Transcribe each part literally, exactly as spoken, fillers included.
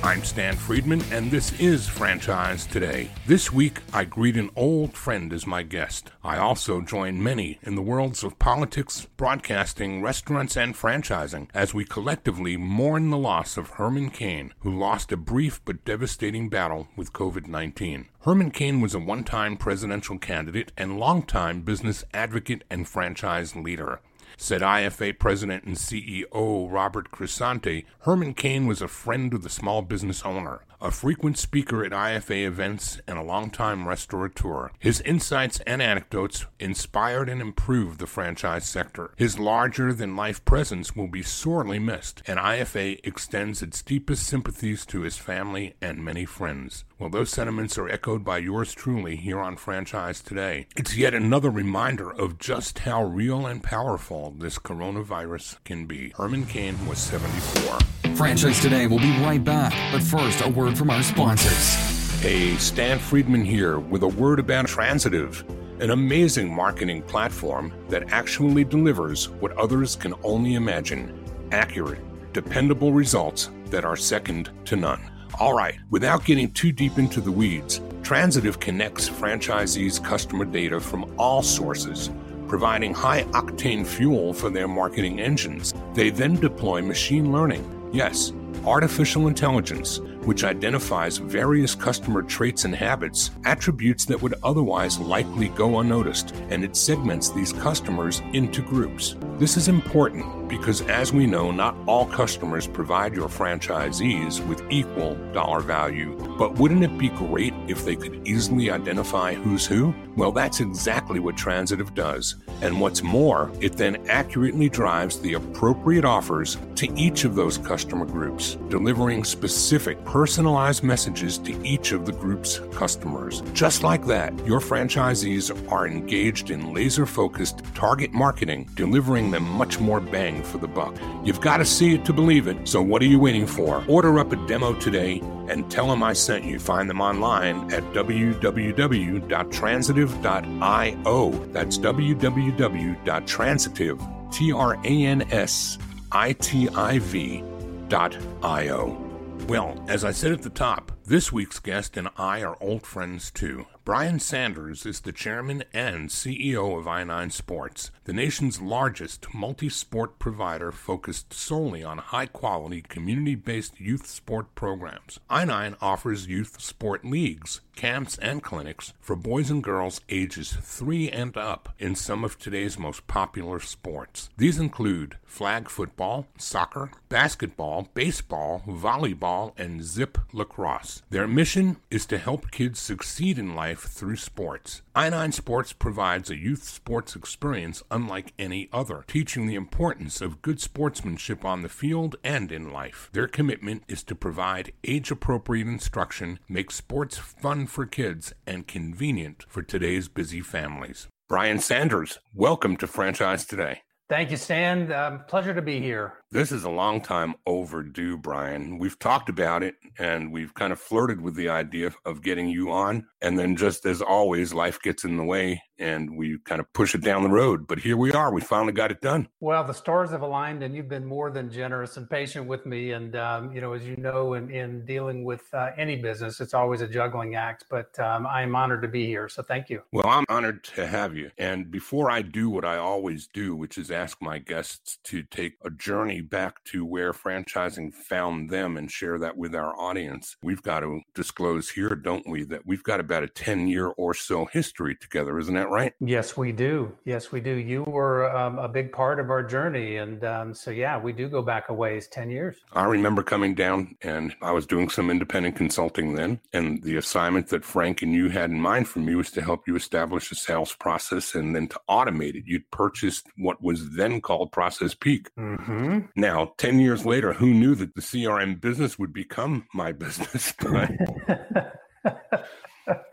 I'm Stan Friedman, and this is Franchise Today. This week, I greet an old friend as my guest. I also join many in the worlds of politics, broadcasting, restaurants, and franchising as we collectively mourn the loss of Herman Cain, who lost a brief but devastating battle with covid nineteen. Herman Cain was a one-time presidential candidate and longtime business advocate and franchise leader. Said I F A President and C E O Robert Cresante, Herman Cain was a friend of the small business owner, a frequent speaker at I F A events, and a longtime restaurateur. His insights and anecdotes inspired and improved the franchise sector. His larger-than-life presence will be sorely missed, and I F A extends its deepest sympathies to his family and many friends. Well, those sentiments are echoed by yours truly here on Franchise Today. It's yet another reminder of just how real and powerful this coronavirus can be. Herman Cain was seventy-four. Franchise Today will be right back, but first, a word from our sponsors. Hey, Stan Friedman here with a word about Transitive, an amazing marketing platform that actually delivers what others can only imagine, accurate, dependable results that are second to none. All right, without getting too deep into the weeds, Transitive connects franchisees' customer data from all sources, providing high-octane fuel for their marketing engines. They then deploy machine learning, yes, artificial intelligence, which identifies various customer traits and habits, attributes that would otherwise likely go unnoticed, and it segments these customers into groups. This is important because, as we know, not all customers provide your franchisees with equal dollar value. But wouldn't it be great if they could easily identify who's who? Well, that's exactly what Transitive does. And what's more, it then accurately drives the appropriate offers to each of those customer groups, delivering specific personalized messages to each of the group's customers. Just like that, your franchisees are engaged in laser-focused target marketing, delivering them much more bang for the buck. You've got to see it to believe it, so what are you waiting for? Order up a demo today and tell them I sent you. Find them online at w w w dot transitive dot i o. That's w w w dot transitive, T R A N S I T I V dot I O. Well, as I said at the top, this week's guest and I are old friends too. Brian Sanders is the chairman and C E O of i nine Sports, the nation's largest multi-sport provider focused solely on high-quality, community-based youth sport programs. i nine offers youth sport leagues, camps, and clinics for boys and girls ages three and up in some of today's most popular sports. These include flag football, soccer, basketball, baseball, volleyball, and ZIP Lacrosse. Their mission is to help kids succeed in life through sports. i nine Sports provides a youth sports experience unlike any other, teaching the importance of good sportsmanship on the field and in life. Their commitment is to provide age-appropriate instruction, make sports fun for kids, and convenient for today's busy families. Brian Sanders, welcome to Franchise Today. Thank you, Stan. Um, pleasure to be here. This is a long time overdue, Brian. We've talked about it, and we've kind of flirted with the idea of getting you on. And then just as always, life gets in the way, and we kind of push it down the road. But here we are. We finally got it done. Well, the stars have aligned, and you've been more than generous and patient with me. And, um, you know, as you know, in, in dealing with uh, any business, it's always a juggling act. But um, I am honored to be here. So thank you. Well, I'm honored to have you. And before I do what I always do, which is ask my guests to take a journey back to where franchising found them and share that with our audience. We've got to disclose here, don't we, that we've got about a ten-year or so history together, isn't that right? Yes, we do. Yes, we do. You were um, a big part of our journey. And um, so, yeah, we do go back a ways, ten years. I remember coming down, and I was doing some independent consulting then. And the assignment that Frank and you had in mind for me was to help you establish a sales process and then to automate it. You'd purchased what was then called Process Peak. Mm-hmm. Now, ten years later, who knew that the C R M business would become my business? But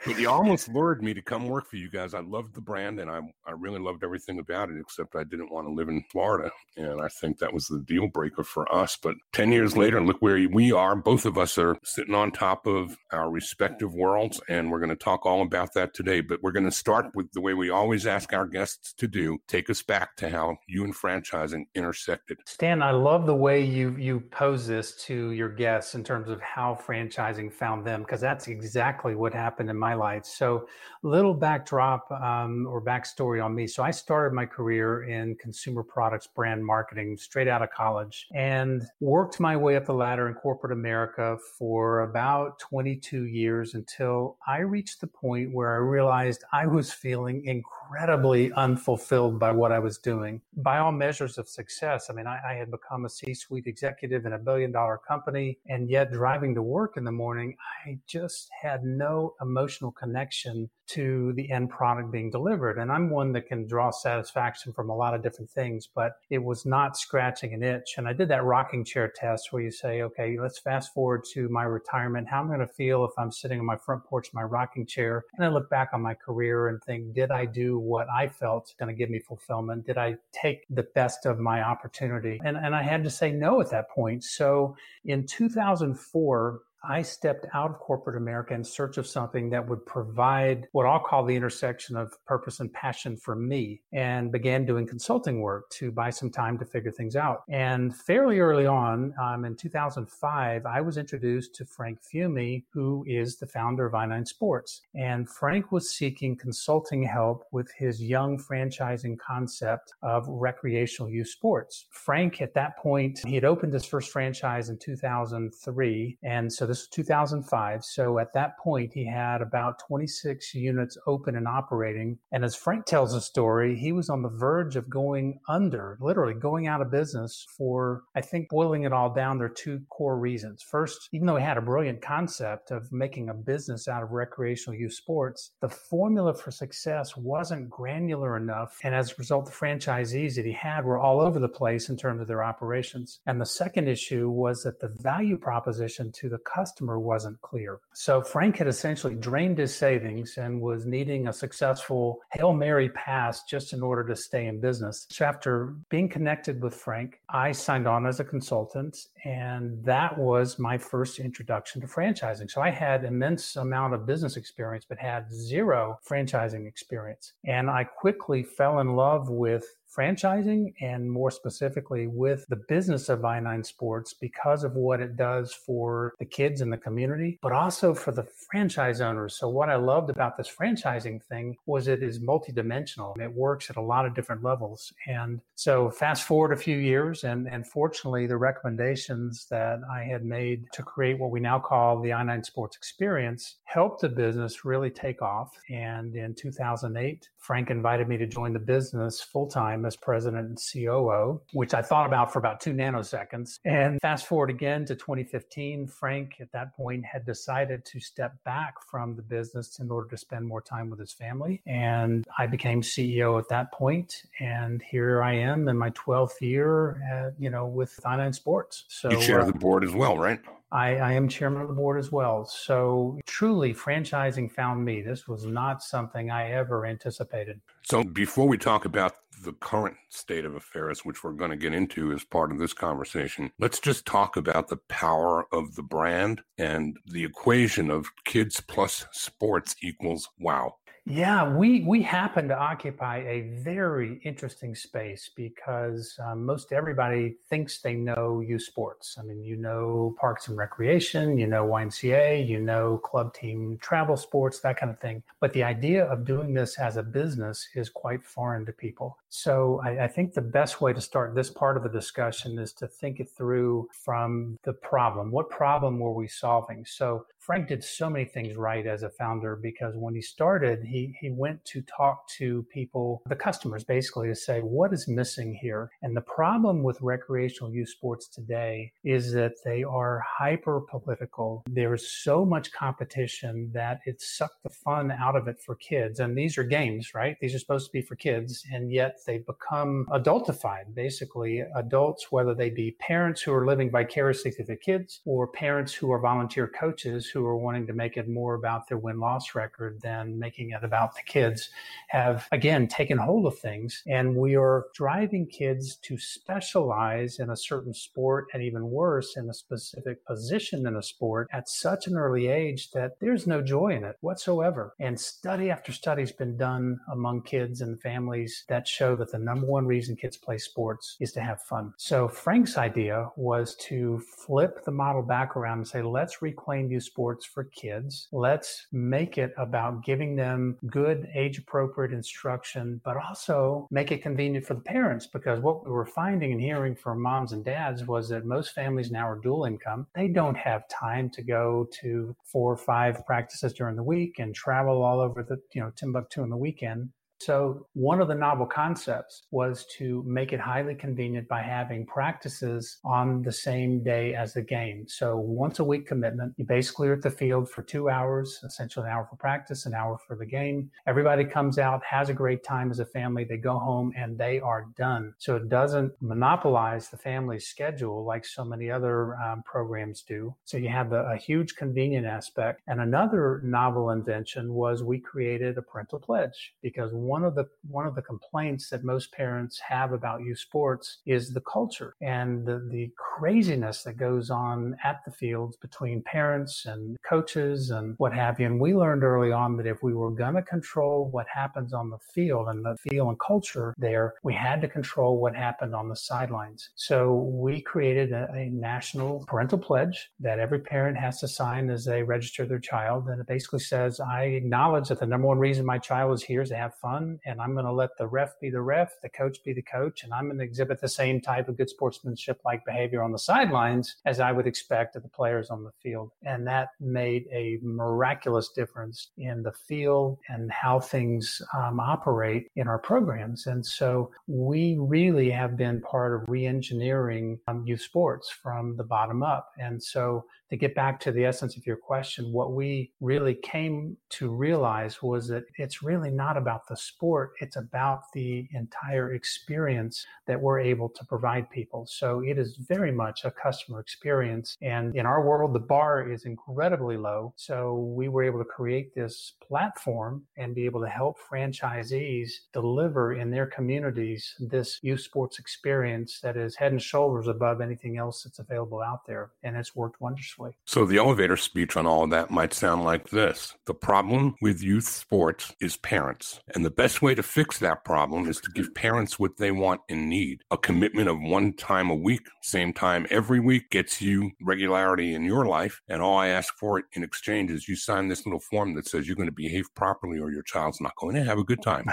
But you almost lured me to come work for you guys. I loved the brand, and I I really loved everything about it, except I didn't want to live in Florida. And I think that was the deal breaker for us. But ten years later, look where we are. Both of us are sitting on top of our respective worlds, and we're going to talk all about that today. But we're going to start with the way we always ask our guests to do. Take us back to how you and franchising intersected. Stan, I love the way you you pose this to your guests in terms of how franchising found them, because that's exactly what happened in my life. So a little backdrop um, or backstory on me. So I started my career in consumer products brand marketing straight out of college and worked my way up the ladder in corporate America for about twenty-two years until I reached the point where I realized I was feeling incredibly unfulfilled by what I was doing. By all measures of success, I mean, I, I had become a C-suite executive in a billion dollar company, and yet driving to work in the morning, I just had no emotional connection to the end product being delivered. And I'm one that can draw satisfaction from a lot of different things, but it was not scratching an itch. And I did that rocking chair test where you say, okay, let's fast forward to my retirement. How am I going to feel if I'm sitting on my front porch, my rocking chair? And I look back on my career and think, did I do what I felt going to give me fulfillment? Did I take the best of my opportunity? And, and I had to say no at that point. So in two thousand four, I stepped out of corporate America in search of something that would provide what I'll call the intersection of purpose and passion for me, and began doing consulting work to buy some time to figure things out. And fairly early on, um, in two thousand five, I was introduced to Frank Fiume, who is the founder of i nine Sports. And Frank was seeking consulting help with his young franchising concept of recreational youth sports. Frank, at that point, he had opened his first franchise in two thousand three. And so this This was two thousand five. So at that point, he had about twenty-six units open and operating. And as Frank tells the story, he was on the verge of going under, literally going out of business for, I think, boiling it all down, there are two core reasons. First, even though he had a brilliant concept of making a business out of recreational youth sports, the formula for success wasn't granular enough. And as a result, the franchisees that he had were all over the place in terms of their operations. And the second issue was that the value proposition to the customer customer wasn't clear. So Frank had essentially drained his savings and was needing a successful Hail Mary pass just in order to stay in business. So after being connected with Frank, I signed on as a consultant, and that was my first introduction to franchising. So I had immense amount of business experience, but had zero franchising experience. And I quickly fell in love with franchising, and more specifically with the business of i nine Sports, because of what it does for the kids in the community, but also for the franchise owners. So what I loved about this franchising thing was it is multidimensional. It works at a lot of different levels. And so fast forward a few years, and, and fortunately, the recommendations that I had made to create what we now call the i nine Sports Experience helped the business really take off. And in two thousand eight, Frank invited me to join the business full-time as president and C O O, which I thought about for about two nanoseconds. And fast forward again to twenty fifteen, Frank at that point had decided to step back from the business in order to spend more time with his family. And I became C E O at that point. And here I am in my twelfth year, at, you know, with i nine Sports. So you chair uh, the board as well, right? I, I am chairman of the board as well. So truly, franchising found me. This was not something I ever anticipated. So before we talk about the current state of affairs, which we're going to get into as part of this conversation, let's just talk about the power of the brand and the equation of kids plus sports equals wow. Yeah, we, we happen to occupy a very interesting space because um, most everybody thinks they know youth sports. I mean, you know Parks and Recreation, you know Y M C A, you know club team travel sports, that kind of thing. But the idea of doing this as a business is quite foreign to people. So I, I think the best way to start this part of the discussion is to think it through from the problem. What problem were we solving? So Frank did so many things right as a founder, because when he started, he he went to talk to people, the customers basically, to say, what is missing here? And the problem with recreational youth sports today is that they are hyper political. There is so much competition that it sucked the fun out of it for kids. And these are games, right? These are supposed to be for kids. And yet they become adultified, basically adults, whether they be parents who are living vicariously through their kids or parents who are volunteer coaches who are wanting to make it more about their win-loss record than making it about the kids have, again, taken hold of things. And we are driving kids to specialize in a certain sport, and even worse, in a specific position in a sport at such an early age that there's no joy in it whatsoever. And study after study has been done among kids and families that show that the number one reason kids play sports is to have fun. So Frank's idea was to flip the model back around and say, let's reclaim youth sports for kids. Let's make it about giving them good age-appropriate instruction, but also make it convenient for the parents, because what we were finding and hearing from moms and dads was that most families now are dual income. They don't have time to go to four or five practices during the week and travel all over the, you know, Timbuktu on the weekend. So one of the novel concepts was to make it highly convenient by having practices on the same day as the game. So once a week commitment, you basically are at the field for two hours, essentially an hour for practice, an hour for the game. Everybody comes out, has a great time as a family. They go home and they are done. So it doesn't monopolize the family's schedule like so many other um, programs do. So you have a, a huge convenient aspect. And another novel invention was we created a parental pledge, because One of the one of the complaints that most parents have about youth sports is the culture and the, the craziness that goes on at the fields between parents and coaches and what have you. And we learned early on that if we were going to control what happens on the field and the field and culture there, we had to control what happened on the sidelines. So we created a, a national parental pledge that every parent has to sign as they register their child. And it basically says, I acknowledge that the number one reason my child is here is to have fun. And I'm going to let the ref be the ref, the coach be the coach, and I'm going to exhibit the same type of good sportsmanship-like behavior on the sidelines as I would expect of the players on the field. And that made a miraculous difference in the field and how things um, operate in our programs. And so we really have been part of re-engineering um, youth sports from the bottom up. And so to get back to the essence of your question, what we really came to realize was that it's really not about the sport, it's about the entire experience that we're able to provide people. So it is very much a customer experience. And in our world, the bar is incredibly low. So we were able to create this platform and be able to help franchisees deliver in their communities this youth sports experience that is head and shoulders above anything else that's available out there. And it's worked wonderfully. So the elevator speech on all of that might sound like this. The problem with youth sports is parents. And the best way to fix that problem is to give parents what they want and need. A commitment of one time a week, same time every week, gets you regularity in your life. And all I ask for it in exchange is you sign this little form that says you're going to behave properly or your child's not going to have a good time.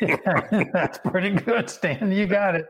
Yeah, that's pretty good, Stan. You got it.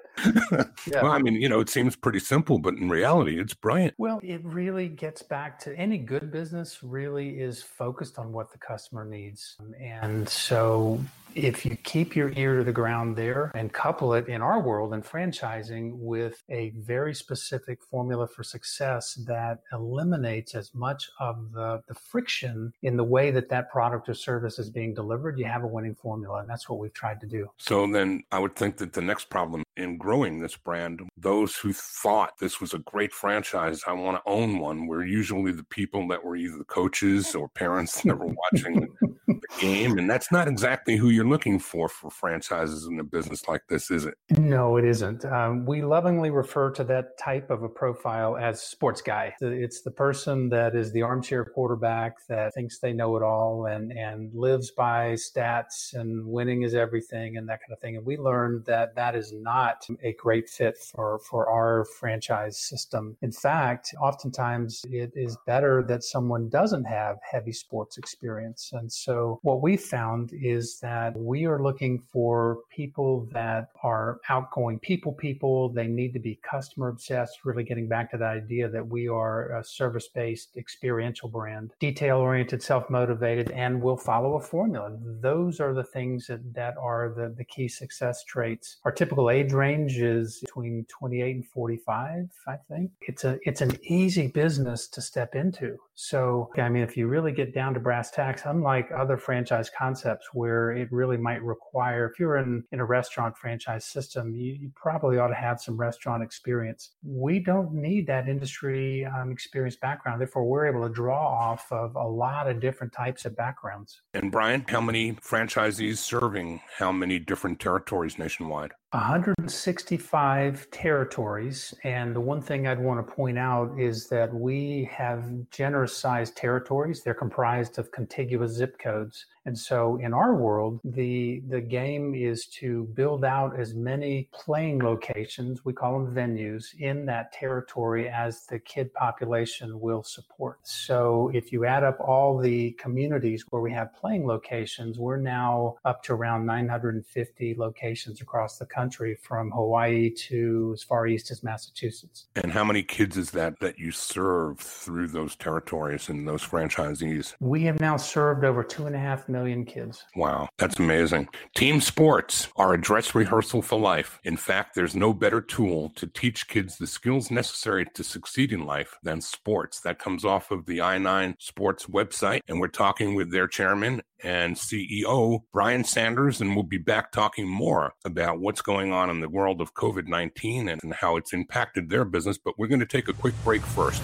Yeah. Well, I mean, you know, it seems pretty simple, but in reality, it's brilliant. Well, it really gets back to any good business really is focused on what the customer needs. And so if you keep your ear to the ground there and couple it in our world in franchising with a very specific formula for success that eliminates as much of the, the friction in the way that that product or service is being delivered, you have a winning formula. And that's what we've tried to do. So then I would think that the next problem in growing this brand, those who thought this was a great franchise, I want to own one, were usually the people that were either coaches or parents that were watching the game. And that's not exactly who you're looking for for franchises in a business like this, is it? No, it isn't. Um, we lovingly refer to that type of a profile as sports guy. It's the person that is the armchair quarterback that thinks they know it all and, and lives by stats and winning is everything and that kind of thing. And we learned that that is not a great fit for, for our franchise system. In fact, oftentimes it is better that someone doesn't have heavy sports experience. And so what we found is that we are looking for people that are outgoing people, people. They need to be customer obsessed, really getting back to the idea that we are a service-based experiential brand, detail-oriented, self-motivated, and will follow a formula. Those are the things that, that are the, the key success traits. Our typical age range is between twenty-eight and forty-five, I think. It's a it's an easy business to step into. So, I mean, if you really get down to brass tacks, unlike other franchise concepts where it really might require, if you're in, in a restaurant franchise system, you, you probably ought to have some restaurant experience. We don't need that industry um, experience background. Therefore, we're able to draw off of a lot of different types of backgrounds. And Brian, how many franchisees serving how many different territories nationwide? one hundred sixty-five territories. And the one thing I'd want to point out is that we have generous-sized territories. They're comprised of contiguous zip codes. And so in our world, the the game is to build out as many playing locations, we call them venues, in that territory as the kid population will support. So if you add up all the communities where we have playing locations, we're now up to around nine hundred fifty locations across the country. Country from Hawaii to as far east as Massachusetts. And how many kids is that that you serve through those territories and those franchisees? We have now served over two and a half million kids. Wow, that's amazing. Team sports are a dress rehearsal for life. In fact, there's no better tool to teach kids the skills necessary to succeed in life than sports. That comes off of the i nine Sports website, and we're talking with their chairman and C E O, Brian Sanders, and we'll be back talking more about what's going going on in the world of covid nineteen and, and how it's impacted their business, but we're going to take a quick break first.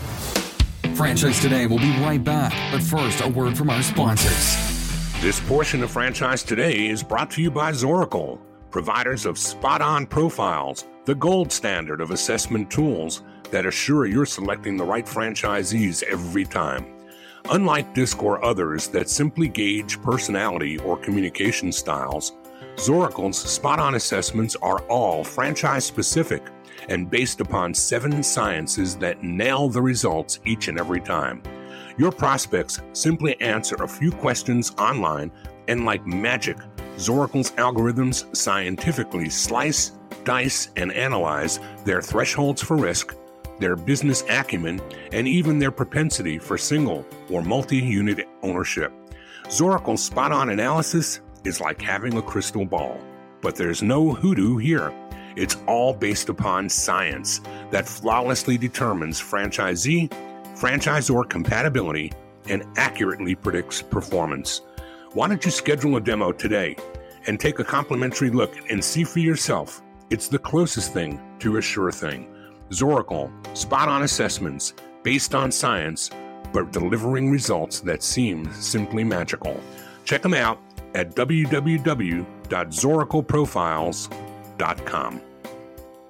Franchise Today will be right back, but first, a word from our sponsors. This portion of Franchise Today is brought to you by Zoracle, providers of spot-on profiles, the gold standard of assessment tools that assure you're selecting the right franchisees every time. Unlike DISC or others that simply gauge personality or communication styles, Zoracle's spot-on assessments are all franchise-specific and based upon seven sciences that nail the results each and every time. Your prospects simply answer a few questions online, and like magic, Zoracle's algorithms scientifically slice, dice, and analyze their thresholds for risk, their business acumen, and even their propensity for single or multi-unit ownership. Zoracle's spot-on analysis is like having a crystal ball, but there's no hoodoo here. It's all based upon science that flawlessly determines franchisee, franchisor compatibility, and accurately predicts performance. Why don't you schedule a demo today and take a complimentary look and see for yourself? It's the closest thing to a sure thing. Zoracle, spot-on assessments based on science, but delivering results that seem simply magical. Check them out at w w w dot zoracle profiles dot com.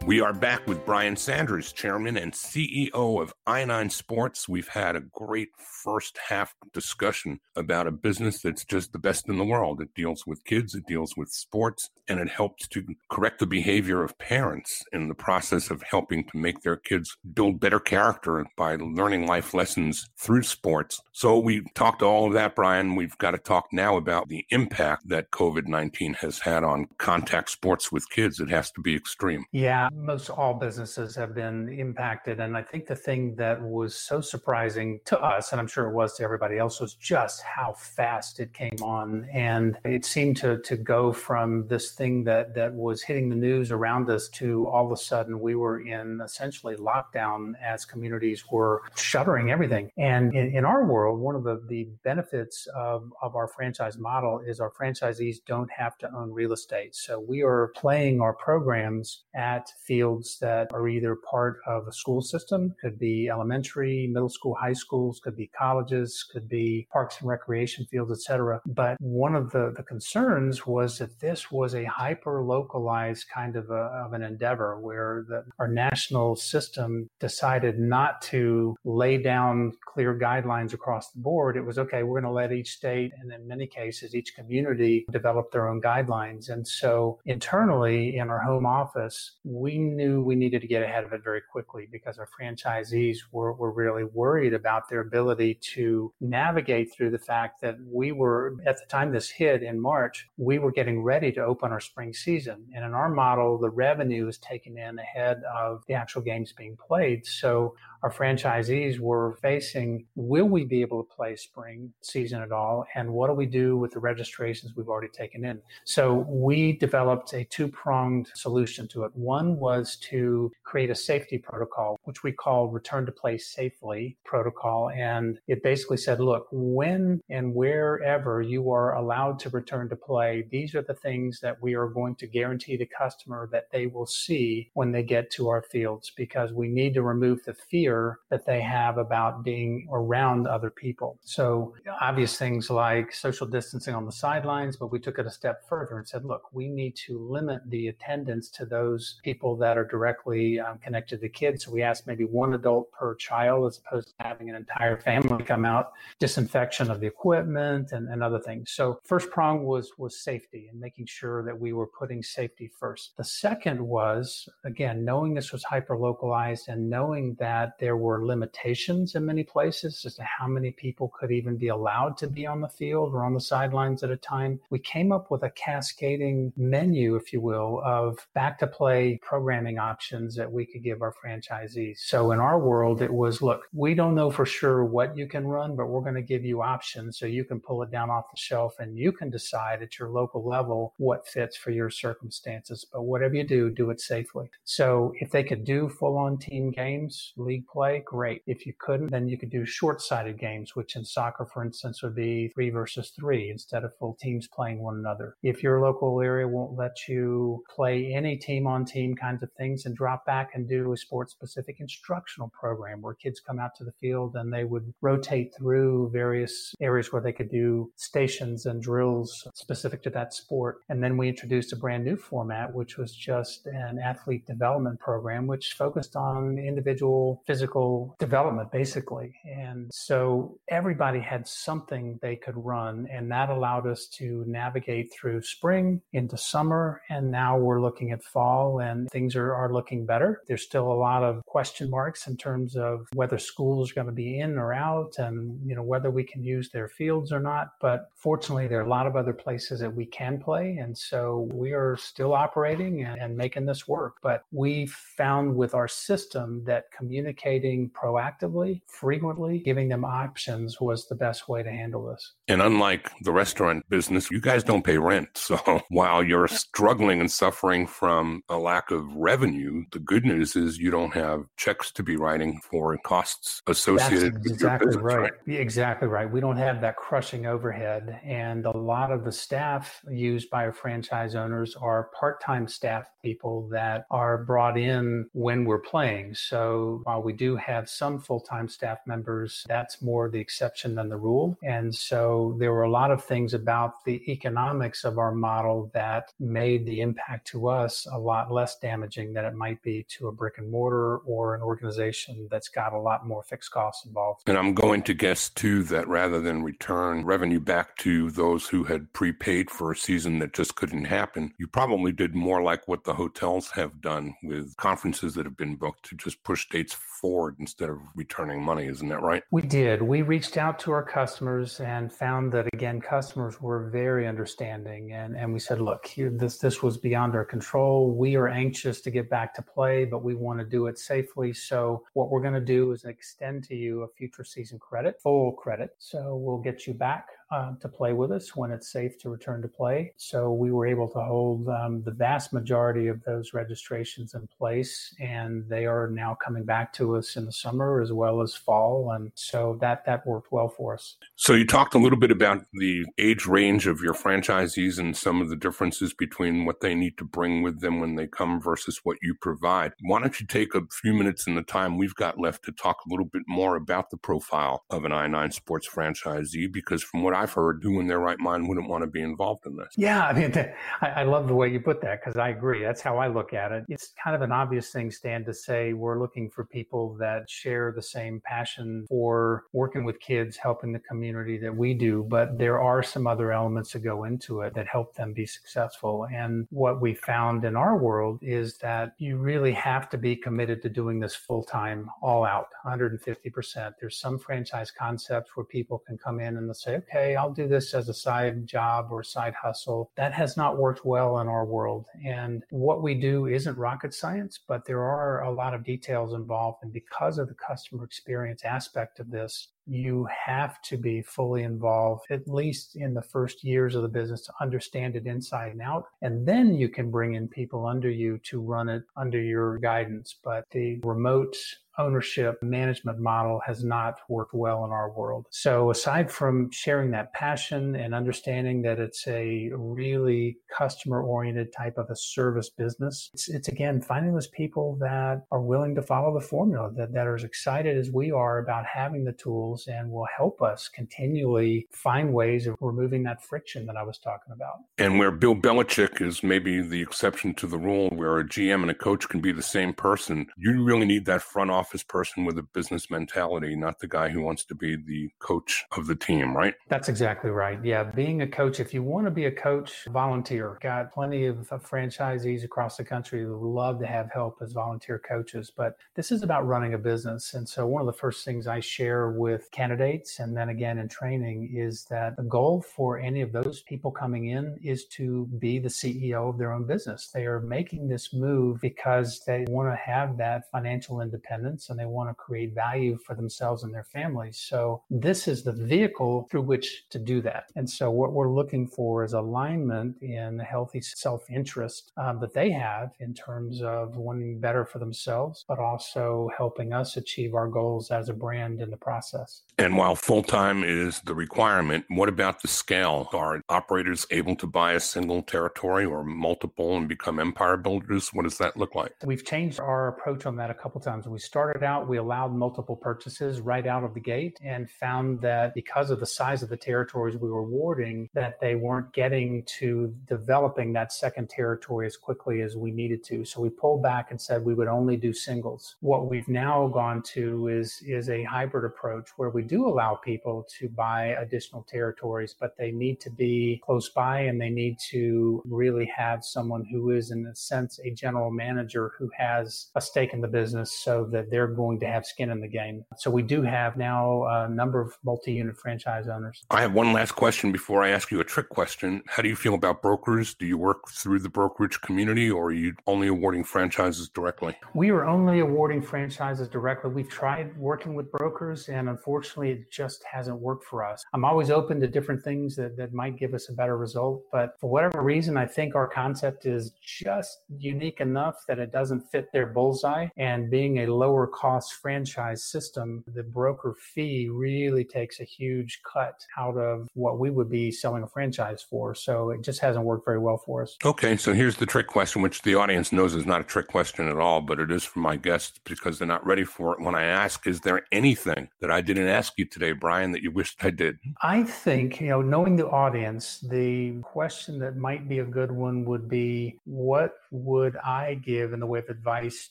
We are back with Brian Sanders, Chairman and C E O of i nine Sports. We've had a great first half discussion about a business that's just the best in the world. It deals with kids, it deals with sports, and it helps to correct the behavior of parents in the process of helping to make their kids build better character by learning life lessons through sports. So we talked all of that, Brian. We've got to talk now about the impact that covid nineteen has had on contact sports with kids. It has to be extreme. Yeah. Most all businesses have been impacted. And I think the thing that was so surprising to us, and I'm sure it was to everybody else, was just how fast it came on. And it seemed to to go from this thing that, that was hitting the news around us to all of a sudden we were in essentially lockdown as communities were shuttering everything. And in, in our world, one of the, the benefits of, of our franchise model is our franchisees don't have to own real estate. So we are playing our programs at fields that are either part of a school system, could be elementary, middle school, high schools, could be colleges, could be parks and recreation fields, et cetera. But one of the, the concerns was that this was a hyper-localized kind of, a, of an endeavor where the, our national system decided not to lay down clear guidelines across the board. It was, okay, we're going to let each state and in many cases, each community develop their own guidelines. And so internally in our home office, we knew we needed to get ahead of it very quickly because our franchisees were, were really worried about their ability to navigate through the fact that we were, at the time this hit in March, we were getting ready to open our spring season. And in our model, the revenue is taken in ahead of the actual games being played. So our franchisees were facing, will we be able to play spring season at all? And what do we do with the registrations we've already taken in? So we developed a two-pronged solution to it. One was to create a safety protocol, which we call Return to Play Safely protocol. And it basically said, look, when and wherever you are allowed to return to play, these are the things that we are going to guarantee the customer that they will see when they get to our fields, because we need to remove the fear that they have about being around other people. So obvious things like social distancing on the sidelines, but we took it a step further and said, look, we need to limit the attendance to those people that are directly um, connected to the kids. So we asked maybe one adult per child as opposed to having an entire family come out, disinfection of the equipment and, and other things. So first prong was, was safety and making sure that we were putting safety first. The second was, again, knowing this was hyper-localized and knowing that there were limitations in many places as to how many people could even be allowed to be on the field or on the sidelines at a time, we came up with a cascading menu, if you will, of back-to-play programming options that we could give our franchisees. So in our world, it was, look, we don't know for sure what you can run, but we're going to give you options so you can pull it down off the shelf and you can decide at your local level what fits for your circumstances. But whatever you do, do it safely. So if they could do full-on team games, league play, great. If you couldn't, then you could do short-sighted games, which in soccer, for instance, would be three versus three instead of full teams playing one another. If your local area won't let you play any team-on-team kinds of things, and drop back and do a sports-specific instructional program where kids come out to the field and they would rotate through various areas where they could do stations and drills specific to that sport. And then we introduced a brand new format, which was just an athlete development program, which focused on individual physical development, basically. And so everybody had something they could run, and that allowed us to navigate through spring into summer. And now we're looking at fall, and things are, are looking better. There's still a lot of question marks in terms of whether schools are going to be in or out, and you know whether we can use their fields or not. But fortunately, there are a lot of other places that we can play, and so we are still operating and, and making this work. But we found with our system that communicating proactively, frequently, giving them options was the best way to handle this. And unlike the restaurant business, you guys don't pay rent. So while you're struggling and suffering from a lack of revenue, the good news is you don't have checks to be writing for costs associated That's with exactly your business, right. right? Exactly right. We don't have that crushing overhead. And a lot of the staff used by our franchise owners are part-time staff people that are brought in when we're playing. So while we do have some full-time staff members, that's more the exception than the rule. And so there were a lot of things about the economics of our model that made the impact to us a lot less damaging than it might be to a brick and mortar or an organization that's got a lot more fixed costs involved. And I'm going to guess too that rather than return revenue back to those who had prepaid for a season that just couldn't happen, you probably did more like what the hotels have done with conferences that have been booked to just push dates forward instead of returning money. Isn't that right? We did. We reached out to our customers and found that, again, customers were very understanding. And, and we said, look, here, this, this was beyond our control. We are anxious to get back to play, but we want to do it safely. So what we're going to do is extend to you a future season credit, full credit. So we'll get you back Uh, to play with us when it's safe to return to play. So we were able to hold um, the vast majority of those registrations in place, and they are now coming back to us in the summer as well as fall. And so that that worked well for us. So you talked a little bit about the age range of your franchisees and some of the differences between what they need to bring with them when they come versus what you provide. Why don't you take a few minutes in the time we've got left to talk a little bit more about the profile of an i nine Sports franchisee, because from what I I've heard, who in their right mind wouldn't want to be involved in this? Yeah, I mean, th- I, I love the way you put that, because I agree. That's how I look at it. It's kind of an obvious thing, Stan, to say we're looking for people that share the same passion for working with kids, helping the community that we do. But there are some other elements that go into it that help them be successful. And what we found in our world is that you really have to be committed to doing this full time, all out, one hundred fifty percent. There's some franchise concepts where people can come in and they'll say, okay, hey, I'll do this as a side job or side hustle. That has not worked well in our world. And what we do isn't rocket science, but there are a lot of details involved. And because of the customer experience aspect of this, you have to be fully involved, at least in the first years of the business, to understand it inside and out. And then you can bring in people under you to run it under your guidance. But the remote ownership management model has not worked well in our world. So aside from sharing that passion and understanding that it's a really customer-oriented type of a service business, it's, it's again, finding those people that are willing to follow the formula, that, that are as excited as we are about having the tools and will help us continually find ways of removing that friction that I was talking about. And where Bill Belichick is maybe the exception to the rule, where a G M and a coach can be the same person, you really need that front office office person with a business mentality, not the guy who wants to be the coach of the team, right? That's exactly right. Yeah. Being a coach, if you want to be a coach, volunteer. Got plenty of franchisees across the country who love to have help as volunteer coaches, but this is about running a business. And so one of the first things I share with candidates, and then again in training, is that the goal for any of those people coming in is to be the C E O of their own business. They are making this move because they want to have that financial independence, and they want to create value for themselves and their families. So this is the vehicle through which to do that. And so what we're looking for is alignment in the healthy self-interest um, that they have in terms of wanting better for themselves, but also helping us achieve our goals as a brand in the process. And while full-time is the requirement, what about the scale? Are operators able to buy a single territory or multiple and become empire builders? What does that look like? We've changed our approach on that a couple times. We started Started out, we allowed multiple purchases right out of the gate and found that because of the size of the territories we were awarding, that they weren't getting to developing that second territory as quickly as we needed to. So we pulled back and said we would only do singles. What we've now gone to is, is a hybrid approach where we do allow people to buy additional territories, but they need to be close by and they need to really have someone who is, in a sense, a general manager who has a stake in the business so that they're going to have skin in the game. So we do have now a number of multi-unit franchise owners. I have one last question before I ask you a trick question. How do you feel about brokers? Do you work through the brokerage community, or are you only awarding franchises directly? We are only awarding franchises directly. We've tried working with brokers, and unfortunately, it just hasn't worked for us. I'm always open to different things that, that might give us a better result, but for whatever reason, I think our concept is just unique enough that it doesn't fit their bullseye, and being a low lower cost franchise system, the broker fee really takes a huge cut out of what we would be selling a franchise for. So it just hasn't worked very well for us. Okay, so here's the trick question, which the audience knows is not a trick question at all, but it is for my guests because they're not ready for it. When I ask, is there anything that I didn't ask you today, Brian, that you wished I did? I think, you know, knowing the audience, the question that might be a good one would be, what would I give in the way of advice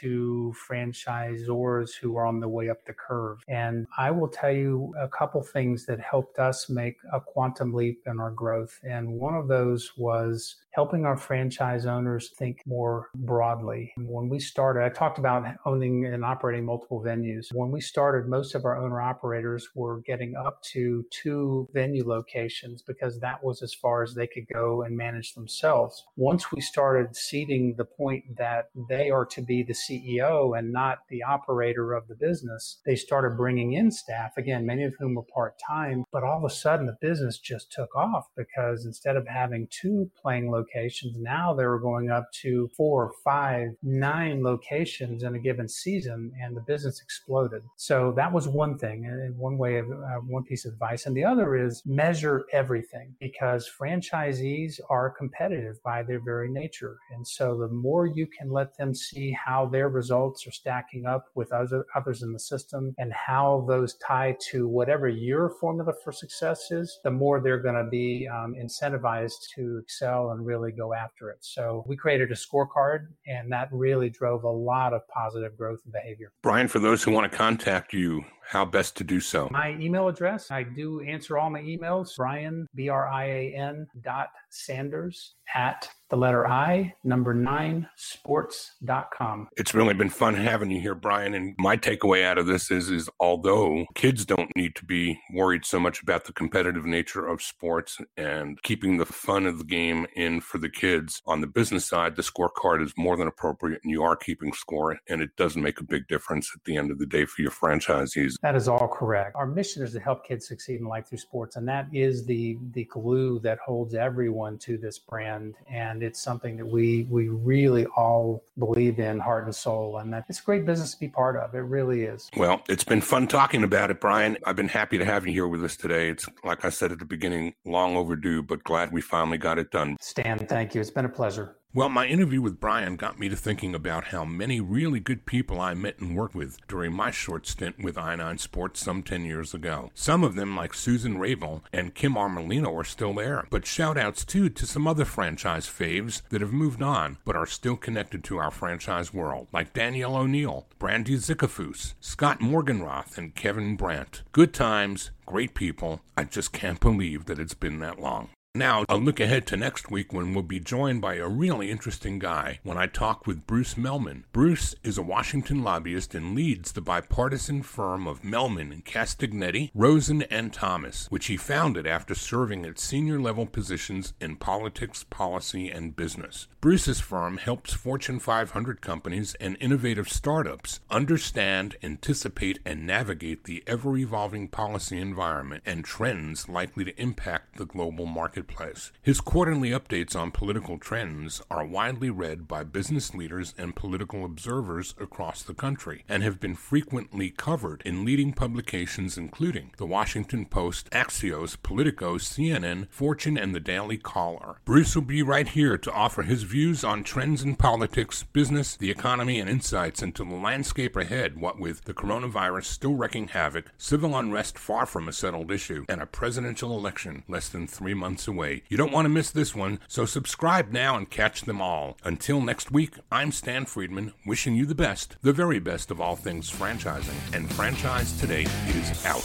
to franchise Zors who are on the way up the curve? And I will tell you a couple things that helped us make a quantum leap in our growth. And one of those was helping our franchise owners think more broadly. When we started, I talked about owning and operating multiple venues. When we started, most of our owner-operators were getting up to two venue locations because that was as far as they could go and manage themselves. Once we started seeding the point that they are to be the C E O and not the operator of the business, they started bringing in staff, again, many of whom were part-time, but all of a sudden the business just took off because instead of having two playing locations, Locations. Now they were going up to four, five, nine locations in a given season, and the business exploded. So that was one thing, and one way of uh, one piece of advice. And the other is measure everything, because franchisees are competitive by their very nature. And so the more you can let them see how their results are stacking up with other, others in the system and how those tie to whatever your formula for success is, the more they're going to be um, incentivized to excel and really go after it. So we created a scorecard, and that really drove a lot of positive growth and behavior. Brian, for those who want to contact you, how best to do so? My email address. I do answer all my emails. Brian, B R I A N dot Sanders at the letter I, number nine, sports dot com. It's really been fun having you here, Brian. And my takeaway out of this is, is although kids don't need to be worried so much about the competitive nature of sports and keeping the fun of the game in for the kids, on the business side, the scorecard is more than appropriate and you are keeping score and it does make a big difference at the end of the day for your franchisees. That is all correct. Our mission is to help kids succeed in life through sports. And that is the, the glue that holds everyone to this brand. And And it's something that we we really all believe in, heart and soul, and that it's a great business to be part of. It really is. Well, it's been fun talking about it, Brian. I've been happy to have you here with us today. It's, like I said at the beginning, long overdue, but glad we finally got it done. Stan, thank you. It's been a pleasure. Well, my interview with Brian got me to thinking about how many really good people I met and worked with during my short stint with i nine Sports some ten years ago. Some of them, like Susan Ravel and Kim Armelino, are still there. But shout-outs, too, to some other franchise faves that have moved on but are still connected to our franchise world, like Danielle O'Neill, Brandy Zikafoos, Scott Morganroth, and Kevin Brandt. Good times, great people. I just can't believe that it's been that long. Now, a look ahead to next week when we'll be joined by a really interesting guy when I talk with Bruce Melman. Bruce is a Washington lobbyist and leads the bipartisan firm of Melman and Castagnetti, Rosen, and Thomas, which he founded after serving at senior-level positions in politics, policy, and business. Bruce's firm helps Fortune five hundred companies and innovative startups understand, anticipate, and navigate the ever-evolving policy environment and trends likely to impact the global market. Place. His quarterly updates on political trends are widely read by business leaders and political observers across the country and have been frequently covered in leading publications including The Washington Post, Axios, Politico, C N N, Fortune, and The Daily Caller. Bruce will be right here to offer his views on trends in politics, business, the economy, and insights into the landscape ahead, what with the coronavirus still wreaking havoc, civil unrest far from a settled issue, and a presidential election less than three months away. You don't want to miss this one, so subscribe now and catch them all. Until next week, I'm Stan Friedman, wishing you the best, the very best of all things franchising. And Franchise Today is out.